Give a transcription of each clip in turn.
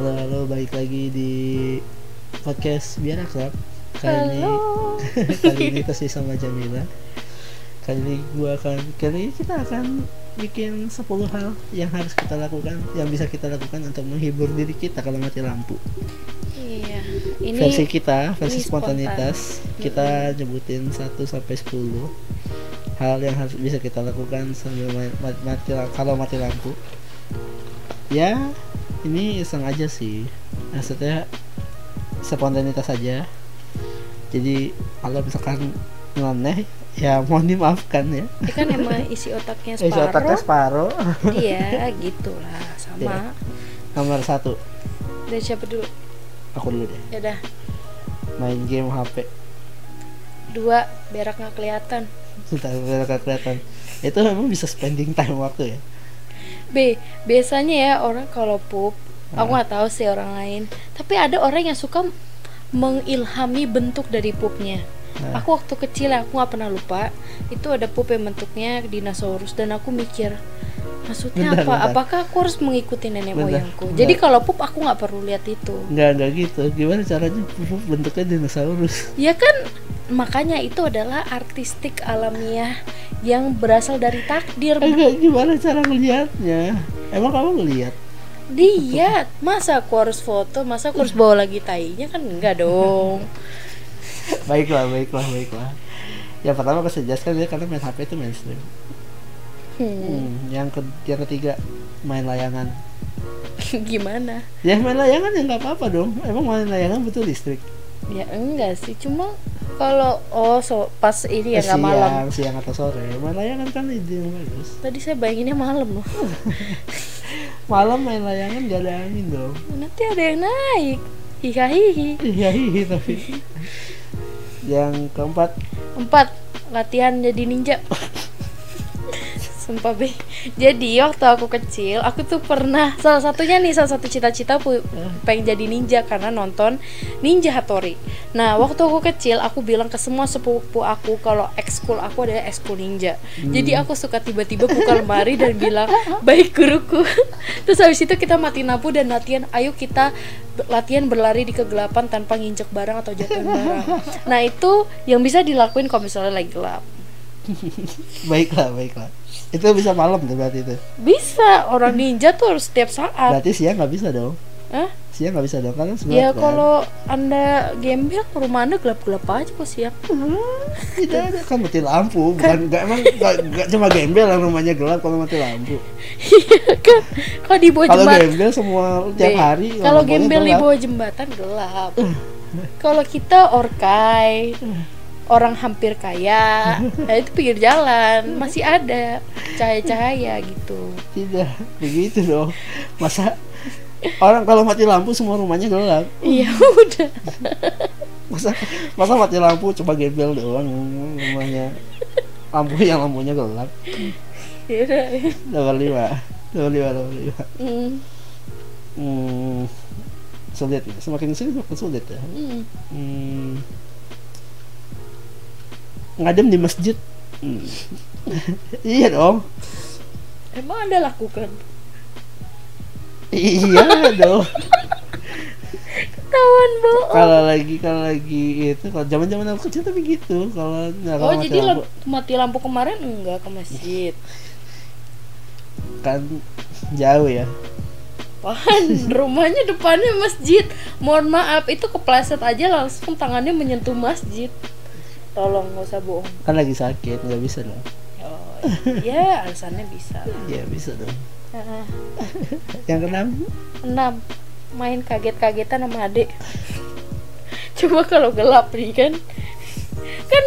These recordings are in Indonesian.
Lalu balik lagi di podcast Biara Club. Kali ini kita sih sama Jamila. Kali ini kita akan bikin 10 hal yang harus kita lakukan, yang bisa kita lakukan untuk menghibur diri kita kalau mati lampu. Iya. Ini versi kita, versi spontanitas. Kita nyebutin 1 sampai 10 hal yang harus bisa kita lakukan sambil mati kalau mati lampu. Ya, ini sengaja sih. Maksudnya spontanitas aja. Jadi kalau misalkan nyeleneh, ya mohon dimaafkan ya. Itu kan emang isi otaknya separuh. Isi otaknya separuh. Iya, gitulah sama. Ya. Nomor 1. Dari siapa dulu? Aku dulu deh. Ya udah. Main game HP. 2, berak enggak kelihatan. Itu emang bisa spending time waktu ya. B, biasanya ya orang kalau pup, aku nggak tahu sih orang lain, tapi ada orang yang suka mengilhami bentuk dari pupnya. Aku waktu kecil aku nggak pernah lupa, itu ada pup yang bentuknya dinosaurus dan aku mikir maksudnya apakah aku harus mengikuti nenek moyangku? Jadi kalau pup aku nggak perlu lihat itu. Nggak gitu. Gimana caranya pup bentuknya dinosaurus? Ya kan, makanya itu adalah artistik alamiah yang berasal dari takdir. Gimana cara melihatnya? Emang kamu ngelihat? Lihat, masa aku harus foto, masa aku harus bawa lagi tainya, kan enggak dong. Baiklah. Yang pertama aku suggestion dia karena main HP itu mainstream. Yang ketiga main layangan. Gimana? Ya main layangan ya nggak apa-apa dong. Emang main layangan butuh listrik? Ya enggak sih, cuma kalau pas ini ya nggak malam. Siang atau sore. Main layangan kan ide yang bagus. Tadi saya bayanginnya malam loh. Malam main layangan nggak ada angin dong. Nanti ada yang naik. Hihihi tapi. Yang keempat. 4, latihan jadi ninja. Sumpah be. Jadi waktu aku kecil, aku tuh pernah salah satu cita-cita pengen jadi ninja karena nonton Ninja Hattori. Nah, waktu aku kecil aku bilang ke semua sepupu aku kalau ekskul aku adalah ekskul ninja. Jadi aku suka tiba-tiba buka lemari dan bilang, "Baik guruku." Terus habis itu kita matiin lampu dan latihan, ayo kita latihan berlari di kegelapan tanpa nginjek barang atau jatuhin barang. Nah, itu yang bisa dilakuin kalau misalnya lagi gelap. Baiklah. Itu bisa malam tuh berarti itu. Bisa, orang ninja tuh harus setiap saat. Berarti siang nggak bisa dong? Hah? Siang nggak bisa dong kan? Ya kalau anda gembel, rumah anda gelap-gelap aja kok siang. Tidak ada kan mati lampu, bukan? Emang nggak cuma gembel yang rumahnya gelap kalau mati lampu. Iya kan? Kalau di bawah jembatan. Kalau gembel semua tiap hari. Kalau gembel di bawah jembatan gelap. Kalau kita orkai. Orang hampir kaya, itu pinggir jalan masih ada cahaya-cahaya gitu. Tidak begitu dong, masa orang kalau mati lampu semua rumahnya gelap. Iya udah. Masa mati lampu cuma gembel doang rumahnya, lampunya gelap. Iya. Nomor lima. Sulit, semakin sini semakin sulit ya. Ngadem di masjid. Iya dong. Emang anda lakukan? Iya dong. Ketahuan bohong. Kalau lagi itu kalau zaman-zaman aku kecil tapi gitu. Kalau jadi mati lampu kemarin enggak ke masjid. Kan jauh ya. Pan, rumahnya depannya masjid. Mohon maaf, itu kepleset aja langsung tangannya menyentuh masjid. Tolong gak usah bohong. Kan lagi sakit, gak bisa dong. Oh, ya alasannya bisa. Iya bisa dong. Yang keenam. Main kaget-kagetan sama adik. Coba kalau gelap nih kan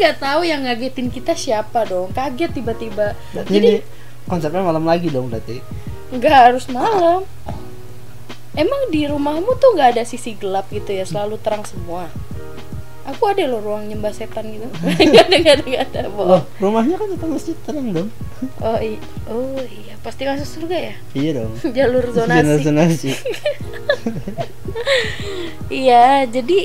gak tahu yang ngagetin kita siapa dong. Kaget tiba-tiba. Jadi konsepnya malam lagi dong berarti. Gak harus malam. Emang di rumahmu tuh gak ada sisi gelap gitu ya, selalu terang semua? Aku ada loh ruang nyembah setan gitu. Gak ada bohong. Rumahnya kan dekat masjid, terang dong. Oh iya pasti masuk surga ya. Iya dong. Jalur zonasi. Iya jadi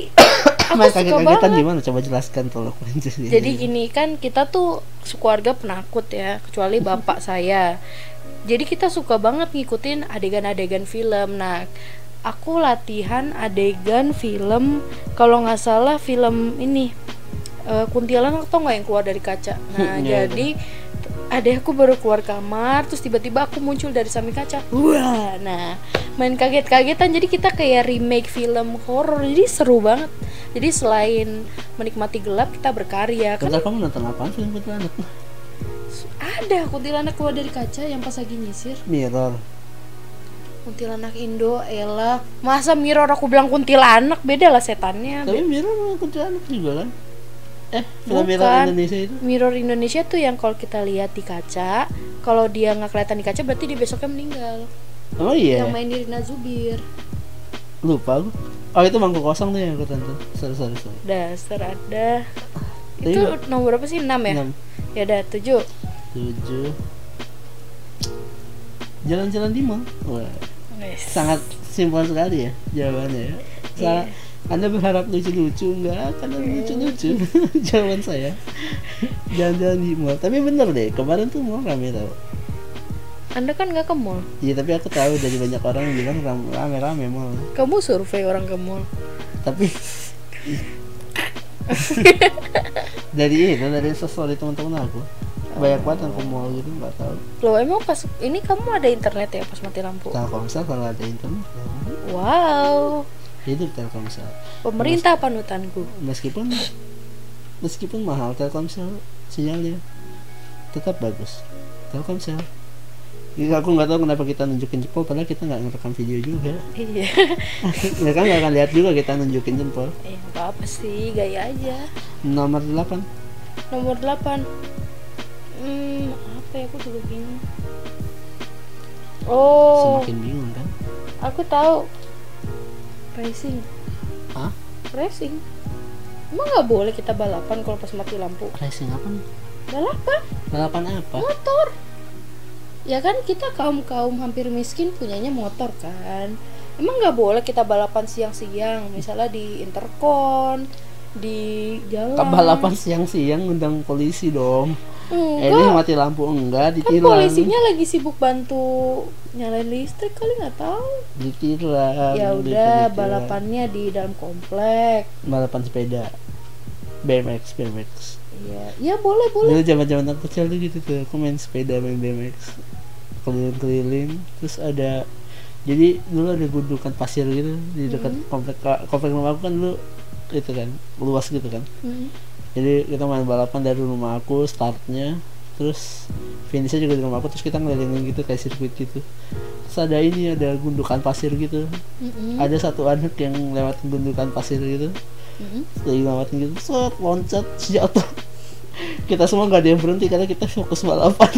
aku suka banget. Gimana coba jelaskan tolong. Jadi gini kan, kita tuh keluarga penakut ya, kecuali bapak saya. Jadi kita suka banget ngikutin adegan-adegan film. Nah aku latihan adegan film, kalau nggak salah film ini Kuntilanak, tau nggak yang keluar dari kaca. Nah jadi adekku baru keluar kamar, terus tiba-tiba aku muncul dari samping kaca. Wah, nah main kaget-kagetan. Jadi kita kayak remake film horor, jadi seru banget. Jadi selain menikmati gelap, kita berkarya. Karena kamu nonton apaan film Kuntilanak? Ada Kuntilanak keluar dari kaca yang pas lagi nyisir. Mirror. Kuntilanak Indo, elah. Masa Mirror aku bilang Kuntilanak, beda lah setannya. Tapi Mirror Kuntilanak juga kan? Bukan. Mirror Indonesia itu. Mirror Indonesia tuh yang kalau kita lihat di kaca, kalau dia nggak kelihatan di kaca berarti dia besoknya meninggal. Oh iya. Yang main di Rina Zubir. Lupa aku. Oh itu Mangkuk Kosong tuh yang aku tonton. Sorry. Dasar ada. Itu nomor berapa sih? 6 ya? 6. Ya udah 7. 7. Jalan-jalan di mall. Wah. Nice. Sangat simpel sekali ya jawabannya ya. Sangat Anda berharap lucu-lucu, enggak akan lucu-lucu. Jawaban saya jalan-jalan di mall. Tapi bener deh, kemarin tuh mall rame tau. Anda kan nggak ke mall. Iya tapi aku tahu dari banyak orang yang bilang rame-rame mall. Kamu survei orang ke mall? Tapi dari sesuatu teman-teman aku banyak banget yang ke mall gitu, nggak tahu. Loh emang pas ini kamu ada internet ya pas mati lampu? Telkomsel kalau ada internet. Wow. Itu Telkomsel. Pemerintah panutanku. Meskipun mahal Telkomsel sinyalnya tetap bagus. Telkomsel. Jadi aku nggak tahu kenapa kita nunjukin jempol, padahal kita nggak ngerekam video juga. Iya. Mereka nggak akan lihat juga kita nunjukin jempol. Apa sih, gaya aja. Nomor 8. Apa ya, aku dulu bingung. Oh. Semakin bingung kan? Aku tahu. Racing. Hah? Racing? Emang nggak boleh kita balapan kalau pas mati lampu? Racing apa nih? Balapan? Balapan apa? Motor. Ya kan kita kaum hampir miskin punyanya motor kan. Emang nggak boleh kita balapan siang-siang, misalnya di intercon, di jalan. Balapan siang-siang undang polisi dong. Ini mati lampu enggak ditilang. Kan polisinya lagi sibuk bantu nyalain listrik kali, nggak tahu. Ditilang. Ya udah balapannya di dalam komplek. Balapan sepeda. BMX. Iya, ya boleh. Dulu zaman-zaman aku kecil tuh gitu tuh, aku main sepeda, main BMX, keliling-keliling. Terus ada, jadi dulu ada gundukan pasir gitu di dekat komplek rumah aku kan dulu itu kan luas gitu kan. Jadi kita main balapan dari rumah aku, startnya, terus finishnya juga di rumah aku, terus kita ngelilingin gitu kayak sirkuit gitu. Terus ada gundukan pasir gitu. Ada satu anak yang lewatin gundukan pasir gitu, lagi lewatin gitu, loncat, jatuh. Kita semua nggak ada yang berhenti karena kita fokus balapan.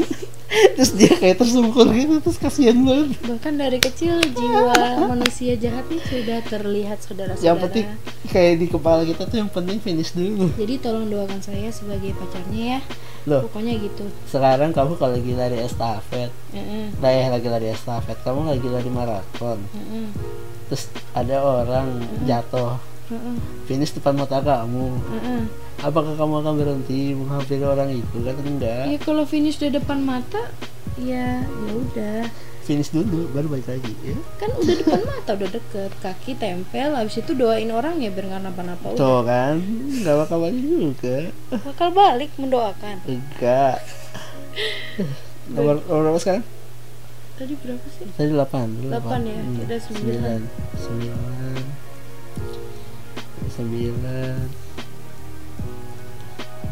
Terus dia kayak tersungkur gitu, terus kasihan banget. Bahkan dari kecil jiwa manusia jahatnya sudah terlihat, saudara-saudara. Yang penting kayak di kepala kita tuh yang penting finish dulu. Jadi tolong doakan saya sebagai pacarnya ya. Loh, pokoknya gitu. Sekarang kamu kalau lagi lari estafet, kamu lagi lari maraton, terus ada orang jatuh, finish depan mata kamu, apakah kamu akan berhenti menghampiri orang itu? Kan enggak. Ya kalau finish di depan mata, ya udah. Finish dulu, baru balik lagi. Ya. Kan udah depan mata, udah deket, kaki tempel, habis itu doain orang ya biar nggak napa-napa. Tuh kan, nggak bakal balik juga. Bakal balik mendoakan. Enggak. Nomor berapa sekarang? Tadi berapa sih? Tadi 8 ya, udah 9.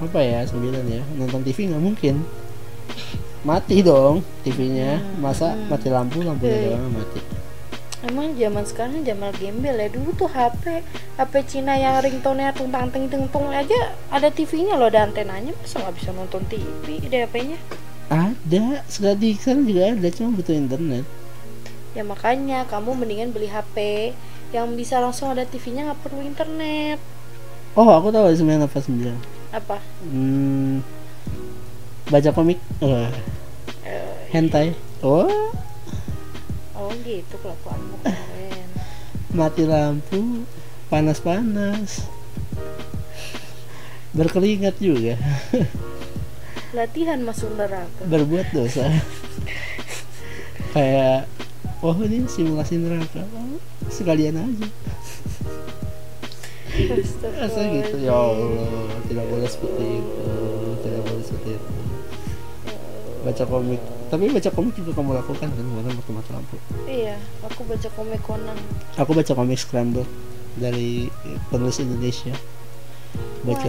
Apa ya 9 ya? Nonton TV nggak mungkin, mati dong TV-nya. Masa mati lampunya doang mati. Emang zaman sekarang zaman gembel ya. Dulu tuh HP Cina yang ringtone-nya tungtang ting ting tung aja ada TV-nya loh, ada antenanya. Masa nggak bisa nonton TV di HP-nya? Ada, sekarang di sana juga ada, cuma butuh internet. Ya makanya kamu mendingan beli HP yang bisa langsung ada TV-nya, nggak perlu internet. Oh aku tahu 9 apa 9. Apa? Baca komik. Hentai. Oh gitu kelakuanmu keren. Mati lampu, panas-panas, berkeringat juga. Latihan masuk neraka. Berbuat dosa. Kayak Oh ini simulasi neraka, oh, sekalian aja. Rasa gitu ya Allah, tidak boleh seperti itu, tidak boleh seperti itu. Baca komik, tapi baca komik juga kamu lakukan kan, bukan waktu mata lampu? Iya, aku baca komik Conan. Aku baca komik Scramble dari penulis Indonesia. Baca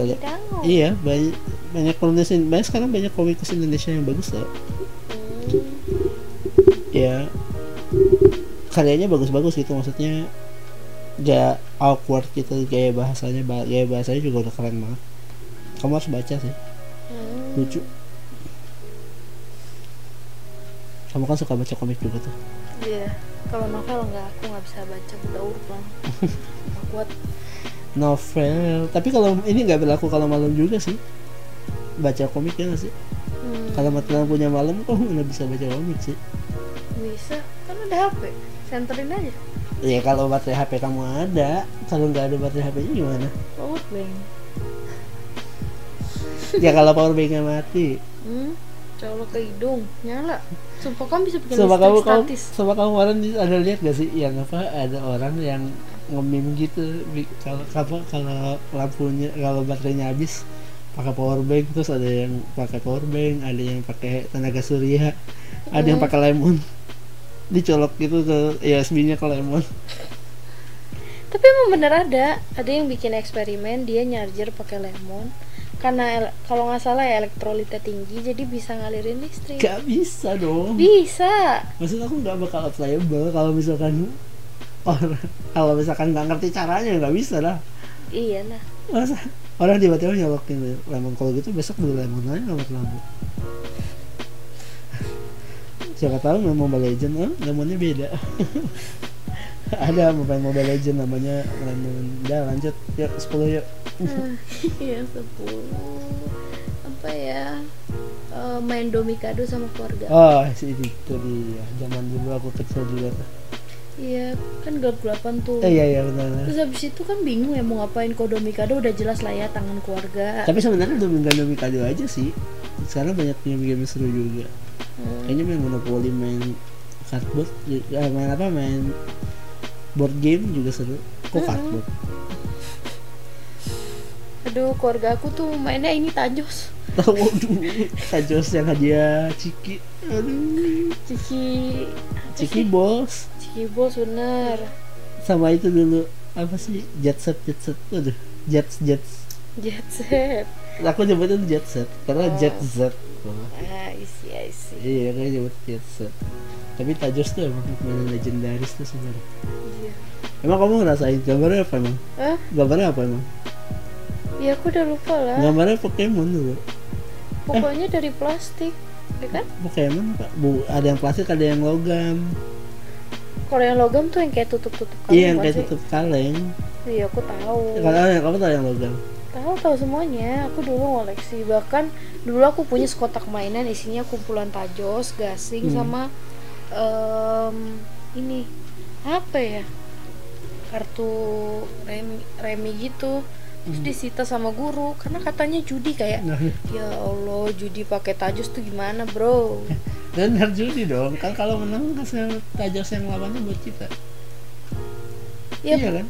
iya, banyak penulis, banyak sekarang banyak komikus Indonesia yang bagus loh. Ya karyanya bagus-bagus gitu, maksudnya gak awkward gitu, gaya bahasanya juga udah keren banget. Kamu harus baca sih, lucu. Kamu kan suka baca komik juga tuh? Iya, kalau novel enggak, aku nggak bisa baca, udah urban. Nggak kuat novel, tapi kalau ini nggak berlaku kalau malam juga sih baca komik ya nggak sih? Kalau matalan punya malam kok nggak bisa baca komik sih? Bisa, kan udah HP, senterin aja. Ya kalau baterai HP kamu ada, kalau nggak ada baterai HP-nya gimana? Power bank. Ya kalau power banknya mati. Colok ke hidung, nyala. Sumpah kamu bisa bikin listrik statis. Sumpah kamu kemarin ada lihat nggak sih yang apa? Ada orang yang nge-meme gitu. Kalau lampunya, kalau baterainya habis, pakai power bank, terus ada yang pakai power bank, ada yang pakai tenaga surya, ada yang pakai lemon. Dicolok gitu ke USB-nya ke lemon. Tapi emang bener ada yang bikin eksperimen, dia nyarger pakai lemon karena kalau nggak salah ya elektrolitnya tinggi, jadi bisa ngalirin listrik. Gak bisa dong. Bisa. Maksud aku nggak bakal applicable kalau misalkan orang, kalau misalkan nggak ngerti caranya nggak bisa lah. Iya lah. Masa orang tiba-tiba nyolokin lemon, kalau gitu besok beli lemon aja nggak berlaku. Siapa tahu main Mobile Legend, namanya beda. Ada main Mobile Legend namanya lemon. Udah lanjut, yuk 10 yuk. Iya 10. Apa ya? Main Domikado sama keluarga. Oh, itu dia. Zaman dulu aku kecil juga tuh. Iya, kan gak berapaan tuh. Iya, benar. Terus habis itu kan bingung ya mau ngapain, kok Domikado udah jelas lah ya tangan keluarga. Tapi sebenarnya Domikado aja sih. Sekarang banyak game-game seru juga. Kayaknya main monopoli, main cardboard, main board game juga seru. Kok cardboard? Aduh, keluarga aku tuh mainnya ini Tajos. Tahu dulu Tajos yang hadiah Ciki. Aduh, Ciki Balls. Ciki Balls bener. Sama itu dulu apa sih? Jet set. Aduh, Jet set. Aku nyebutnya Jet set karena Jet set. Isi. Iya, kayak nyebut Jet set. Tapi Tajos tuh emang mainan legendaris tuh sebenarnya. Iya. Emang kamu ngerasain gambarnya apa emang? Gambarnya apa emang? Ya aku udah lupa lah. Gambarnya Pokemon dulu. Pokoknya dari plastik, ya kan? Pokemon Pak. Bu, ada yang plastik, ada yang logam. Kalau yang logam tuh yang kayak tutup-tutup kaleng. Iya, yang kayak tutup kaleng. Iya, aku tahu. Kamu tahu yang logam? Tahu semuanya. Aku dulu koleksi, bahkan dulu aku punya sekotak mainan isinya kumpulan Tajos, gasing sama ini apa ya, kartu remi gitu. Terus disita sama guru karena katanya judi kayak ya Allah, judi pakai Tajos tuh gimana bro? Bener judi dong, kan kalau menang kasih Tajos yang lawannya buat kita. Iya kan?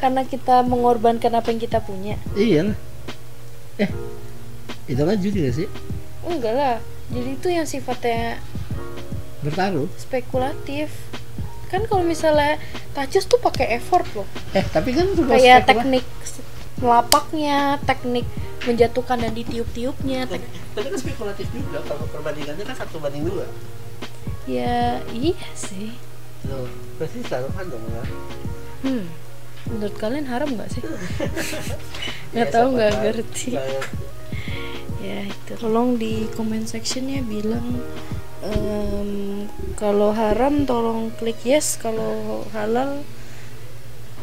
Karena kita mengorbankan apa yang kita punya. Iya lah. Itu kan judi gak sih? Enggak lah, jadi itu yang sifatnya bertaruh, spekulatif. Kan kalau misalnya Tajos tuh pakai effort loh. Tapi kan kayak teknik melapaknya, teknik menjatuhkan dan ditiup-tiupnya. Tapi kan spekulatif juga kalau perbandingannya kan 1:2. Ya iya sih. Loh, pasti taruhan dong lah. Menurut kalian haram nggak sih? Nggak tahu, nggak ngerti. Ya itu. Tolong di comment sectionnya bilang kalau haram tolong klik yes, kalau halal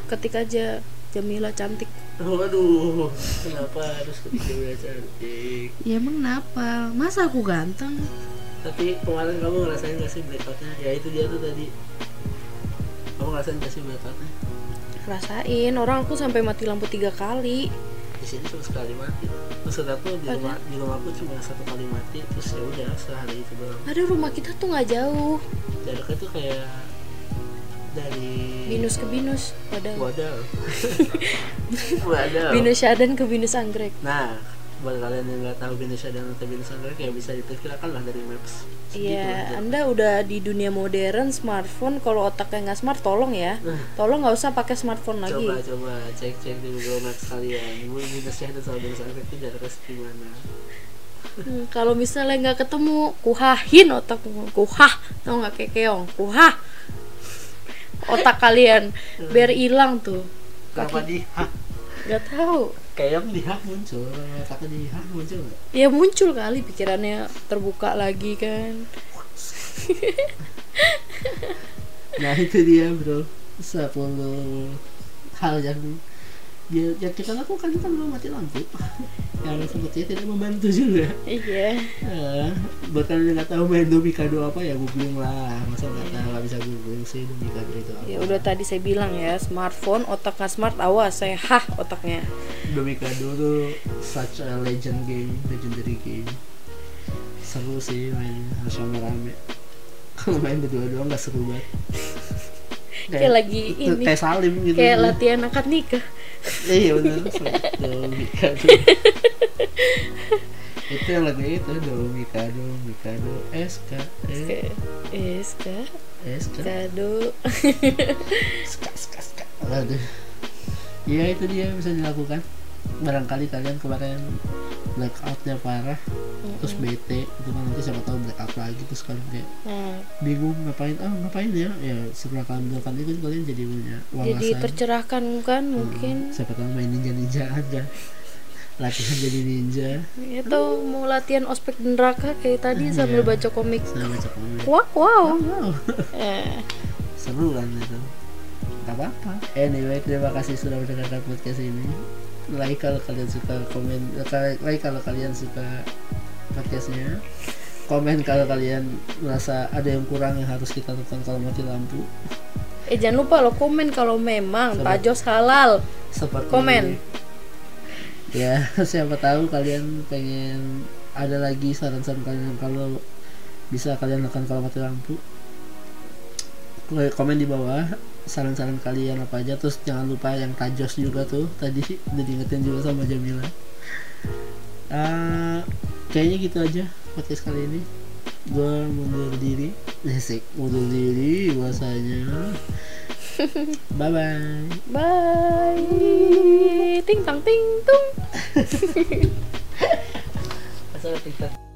ketik aja Jamila cantik. Waduh, kenapa harus ketik Jamila cantik? Ya emang kenapa? Masa aku ganteng? Tapi kemarin kamu ngerasain nggak sih blackoutnya? Ya itu dia tuh tadi. Kamu ngerasain nggak sih blackoutnya? Rasain, orang aku sampai mati lampu 3 kali. di sini cuma sekali mati. Maksud aku di rumah aku cuma satu kali mati, terus ya udah sehari itu doang. Padahal rumah kita tuh nggak jauh. Jaraknya tuh kayak dari Binus ke Binus, wadah. Binus Syadan ke Binus Anggrek. Nah, buat kalian yang nggak tahu Binus Syadan atau Binus Anggrek ya bisa diperkirakan lah dari maps. Iya, Anda udah di dunia modern smartphone. Kalau otaknya nggak smart, tolong ya, tolong nggak usah pakai smartphone lagi. Coba cek di Google Maps kalian. Binus Syadan sama Binus Anggrek itu jaraknya segimana? Kalau misalnya nggak ketemu, kuhahin otakmu, kuhah, tau nggak kayak keong, kuhah otak kalian biar hilang tuh. Kenapa dihah? Gak tahu. Kayak dihah muncul, otaknya dihah muncul nggak? Ya muncul kali, pikirannya terbuka lagi kan. Nah itu dia bro, 10 hal yang kita lakukan kan belum mati lampu. Yang sepertinya tidak membantu juga. Iya. Buat kalian yang nggak tahu main Domikado apa ya, googling lah. Masa nggak bisa googling sih Domikado itu apa? Ya udah tadi saya bilang ya, smartphone otaknya smart, awas saya hah otaknya. Domikado tuh such a legend game, legendary game. Seru sih main, harus rame-rame. Kalau main berdua-dua nggak seru banget. Kayak lagi ini teh salim gitu, kayak latihan akad nikah. Iya bener, Domikado itu yang lagu itu, Domikado SK aduh. Iya itu dia bisa dilakukan. Barangkali kalian kemarin blackoutnya parah, terus bete, itu kan nanti siapa tahu blackout lagi, terus kalian kayak bingung ngapain ya, ya setelah kalian itu kalian jadi punya wawasan, jadi tercerahkan kan mungkin. Siapa tahu main ninja aja, latihan jadi ninja, atau mau latihan ospek neraka kayak tadi sambil baca komik. Wow. Seru kan itu, nggak apa-apa. Anyway, terima kasih sudah mendengarkan podcast ini. Like kalau kalian suka, like kalau kalian suka podcastnya, komen kalau kalian merasa ada yang kurang yang harus kita tukang kalau mati lampu. Jangan lupa lo komen kalau memang tajos halal. Seperti komen. Ya siapa tahu kalian pengen ada lagi saran-saran kalian kalau bisa kalian lakukan kalau mati lampu. Komen di bawah saran-saran kalian apa aja, terus jangan lupa yang tajos juga tuh tadi udah diingetin juga sama Jamila. Kayaknya gitu aja podcast kali ini. Gua mundur diri, bahasanya. Bye bye. Bye. Ting tang ting tung. Asal kita.